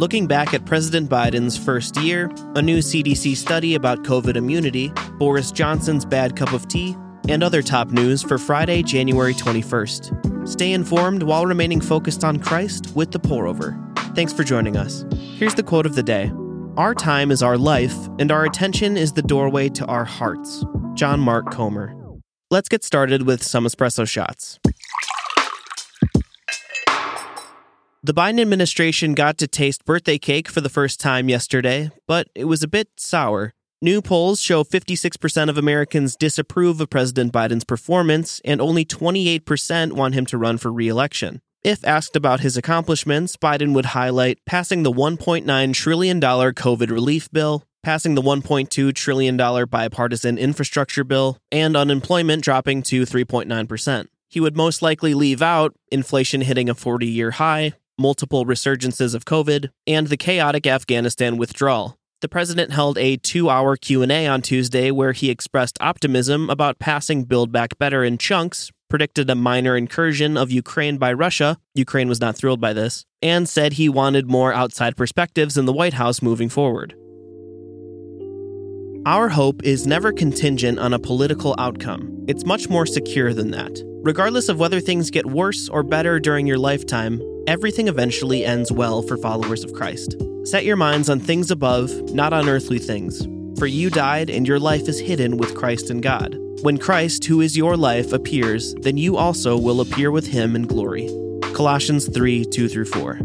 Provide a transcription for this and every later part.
Looking back at President Biden's first year, a new CDC study about COVID immunity, Boris Johnson's bad cup of tea, and other top news for Friday, January 21st. Stay informed while remaining focused on Christ with The Pour Over. Thanks for joining us. Here's the quote of the day. "Our time is our life, and our attention is the doorway to our hearts." John Mark Comer. Let's get started with some espresso shots. The Biden administration got to taste birthday cake for the first time yesterday, but it was a bit sour. New polls show 56% of Americans disapprove of President Biden's performance, and only 28% want him to run for re-election. If asked about his accomplishments, Biden would highlight passing the $1.9 trillion COVID relief bill, passing the $1.2 trillion bipartisan infrastructure bill, and unemployment dropping to 3.9%. He would most likely leave out inflation hitting a 40-year high, multiple resurgences of COVID, and the chaotic Afghanistan withdrawal. The president held a 2-hour Q&A on Tuesday where he expressed optimism about passing Build Back Better in chunks, predicted a minor incursion of Ukraine by Russia — Ukraine was not thrilled by this — and said he wanted more outside perspectives in the White House moving forward. Our hope is never contingent on a political outcome. It's much more secure than that. Regardless of whether things get worse or better during your lifetime, everything eventually ends well for followers of Christ. Set your minds on things above, not on earthly things. For you died, and your life is hidden with Christ in God. When Christ, who is your life, appears, then you also will appear with him in glory. Colossians 3:2-4.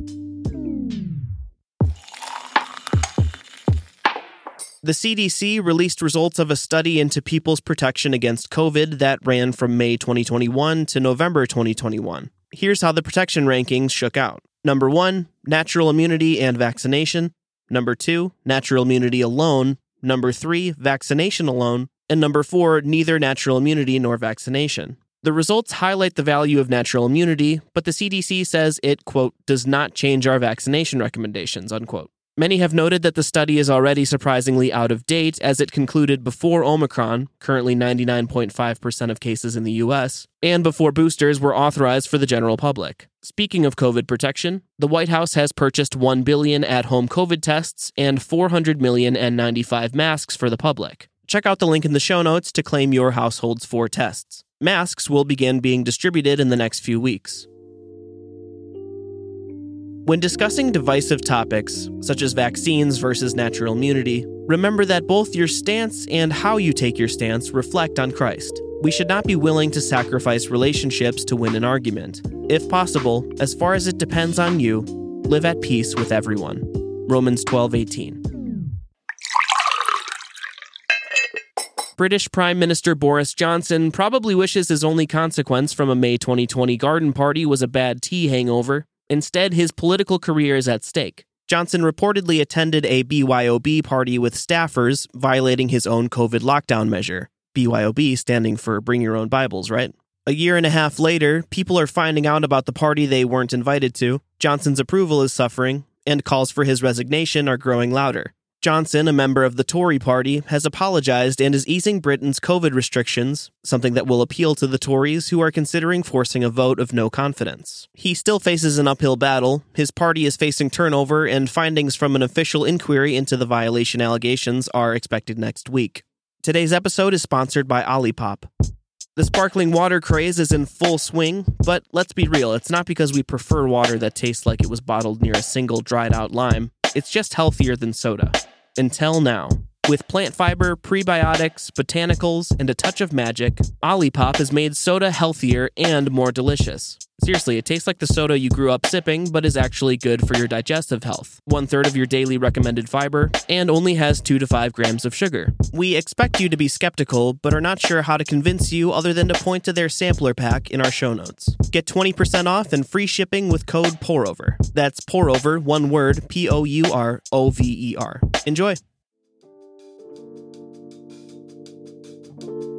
The CDC released results of a study into people's protection against COVID that ran from May 2021 to November 2021. Here's how the protection rankings shook out. Number 1, natural immunity and vaccination. Number 2, natural immunity alone. Number 3, vaccination alone. And number 4, neither natural immunity nor vaccination. The results highlight the value of natural immunity, but the CDC says it, quote, "does not change our vaccination recommendations," unquote. Many have noted that the study is already surprisingly out of date, as it concluded before Omicron, currently 99.5% of cases in the U.S., and before boosters were authorized for the general public. Speaking of COVID protection, the White House has purchased 1 billion at-home COVID tests and 400 million N95 masks for the public. Check out the link in the show notes to claim your household's 4 tests. Masks will begin being distributed in the next few weeks. When discussing divisive topics, such as vaccines versus natural immunity, remember that both your stance and how you take your stance reflect on Christ. We should not be willing to sacrifice relationships to win an argument. If possible, as far as it depends on you, live at peace with everyone. Romans 12:18. British Prime Minister Boris Johnson probably wishes his only consequence from a May 2020 garden party was a bad tea hangover. Instead, his political career is at stake. Johnson reportedly attended a BYOB party with staffers, violating his own COVID lockdown measure. BYOB standing for Bring Your Own Bibles, right? A year and a half later, people are finding out about the party they weren't invited to, Johnson's approval is suffering, and calls for his resignation are growing louder. Johnson, a member of the Tory party, has apologized and is easing Britain's COVID restrictions, something that will appeal to the Tories, who are considering forcing a vote of no confidence. He still faces an uphill battle. His party is facing turnover, and findings from an official inquiry into the violation allegations are expected next week. Today's episode is sponsored by Olipop. The sparkling water craze is in full swing, but let's be real, it's not because we prefer water that tastes like it was bottled near a single dried-out lime. It's just healthier than soda. Until now. With plant fiber, prebiotics, botanicals, and a touch of magic, Olipop has made soda healthier and more delicious. Seriously, it tastes like the soda you grew up sipping, but is actually good for your digestive health. 1/3 of your daily recommended fiber, and only has 2 to 5 grams of sugar. We expect you to be skeptical, but are not sure how to convince you other than to point to their sampler pack in our show notes. Get 20% off and free shipping with code POUROVER. That's POUROVER, one word, POUROVER. Enjoy!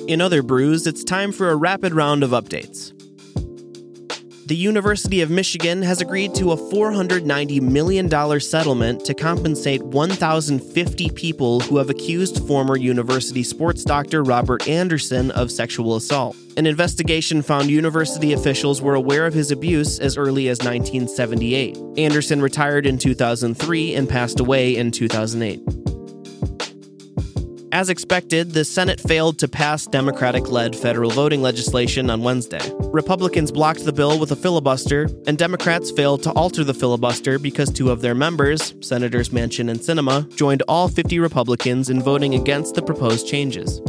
In other brews, it's time for a rapid round of updates. The University of Michigan has agreed to a $490 million settlement to compensate 1,050 people who have accused former university sports doctor Robert Anderson of sexual assault. An investigation found university officials were aware of his abuse as early as 1978. Anderson retired in 2003 and passed away in 2008. As expected, the Senate failed to pass Democratic-led federal voting legislation on Wednesday. Republicans blocked the bill with a filibuster, and Democrats failed to alter the filibuster because two of their members, Senators Manchin and Sinema, joined all 50 Republicans in voting against the proposed changes.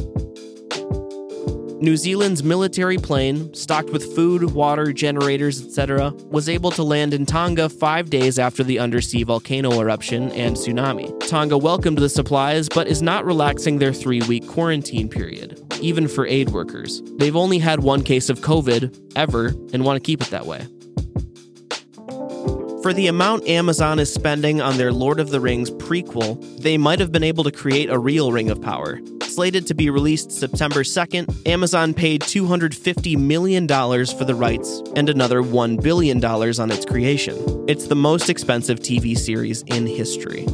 New Zealand's military plane, stocked with food, water, generators, etc., was able to land in Tonga 5 days after the undersea volcano eruption and tsunami. Tonga welcomed the supplies, but is not relaxing their 3-week quarantine period, even for aid workers. They've only had one case of COVID, ever, and want to keep it that way. For the amount Amazon is spending on their Lord of the Rings prequel, they might have been able to create a real Ring of Power. Slated to be released September 2nd, Amazon paid $250 million for the rights and another $1 billion on its creation. It's the most expensive TV series in history.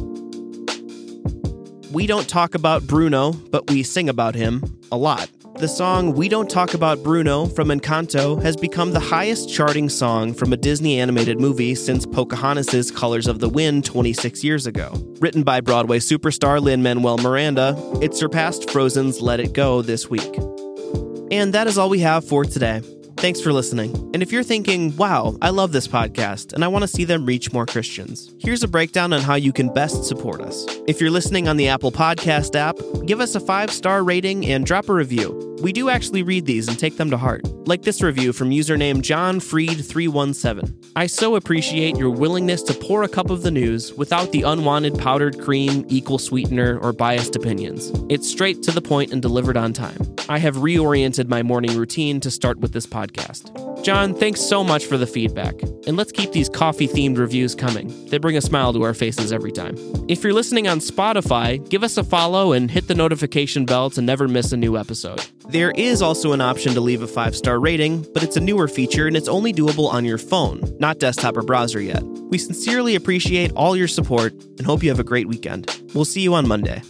We don't talk about Bruno, but we sing about him a lot. The song We Don't Talk About Bruno from Encanto has become the highest charting song from a Disney animated movie since Pocahontas' Colors of the Wind 26 years ago. Written by Broadway superstar Lin-Manuel Miranda, it surpassed Frozen's Let It Go this week. And that is all we have for today. Thanks for listening. And if you're thinking, wow, I love this podcast, and I want to see them reach more Christians, here's a breakdown on how you can best support us. If you're listening on the Apple Podcast app, give us a 5-star rating and drop a review. We do actually read these and take them to heart. Like this review from username JohnFreed317. I so appreciate your willingness to pour a cup of the news without the unwanted powdered cream, equal sweetener, or biased opinions. It's straight to the point and delivered on time. I have reoriented my morning routine to start with this podcast. John, thanks so much for the feedback. And let's keep these coffee-themed reviews coming. They bring a smile to our faces every time. If you're listening on Spotify, give us a follow and hit the notification bell to never miss a new episode. There is also an option to leave a 5-star rating, but it's a newer feature and it's only doable on your phone, not desktop or browser yet. We sincerely appreciate all your support and hope you have a great weekend. We'll see you on Monday.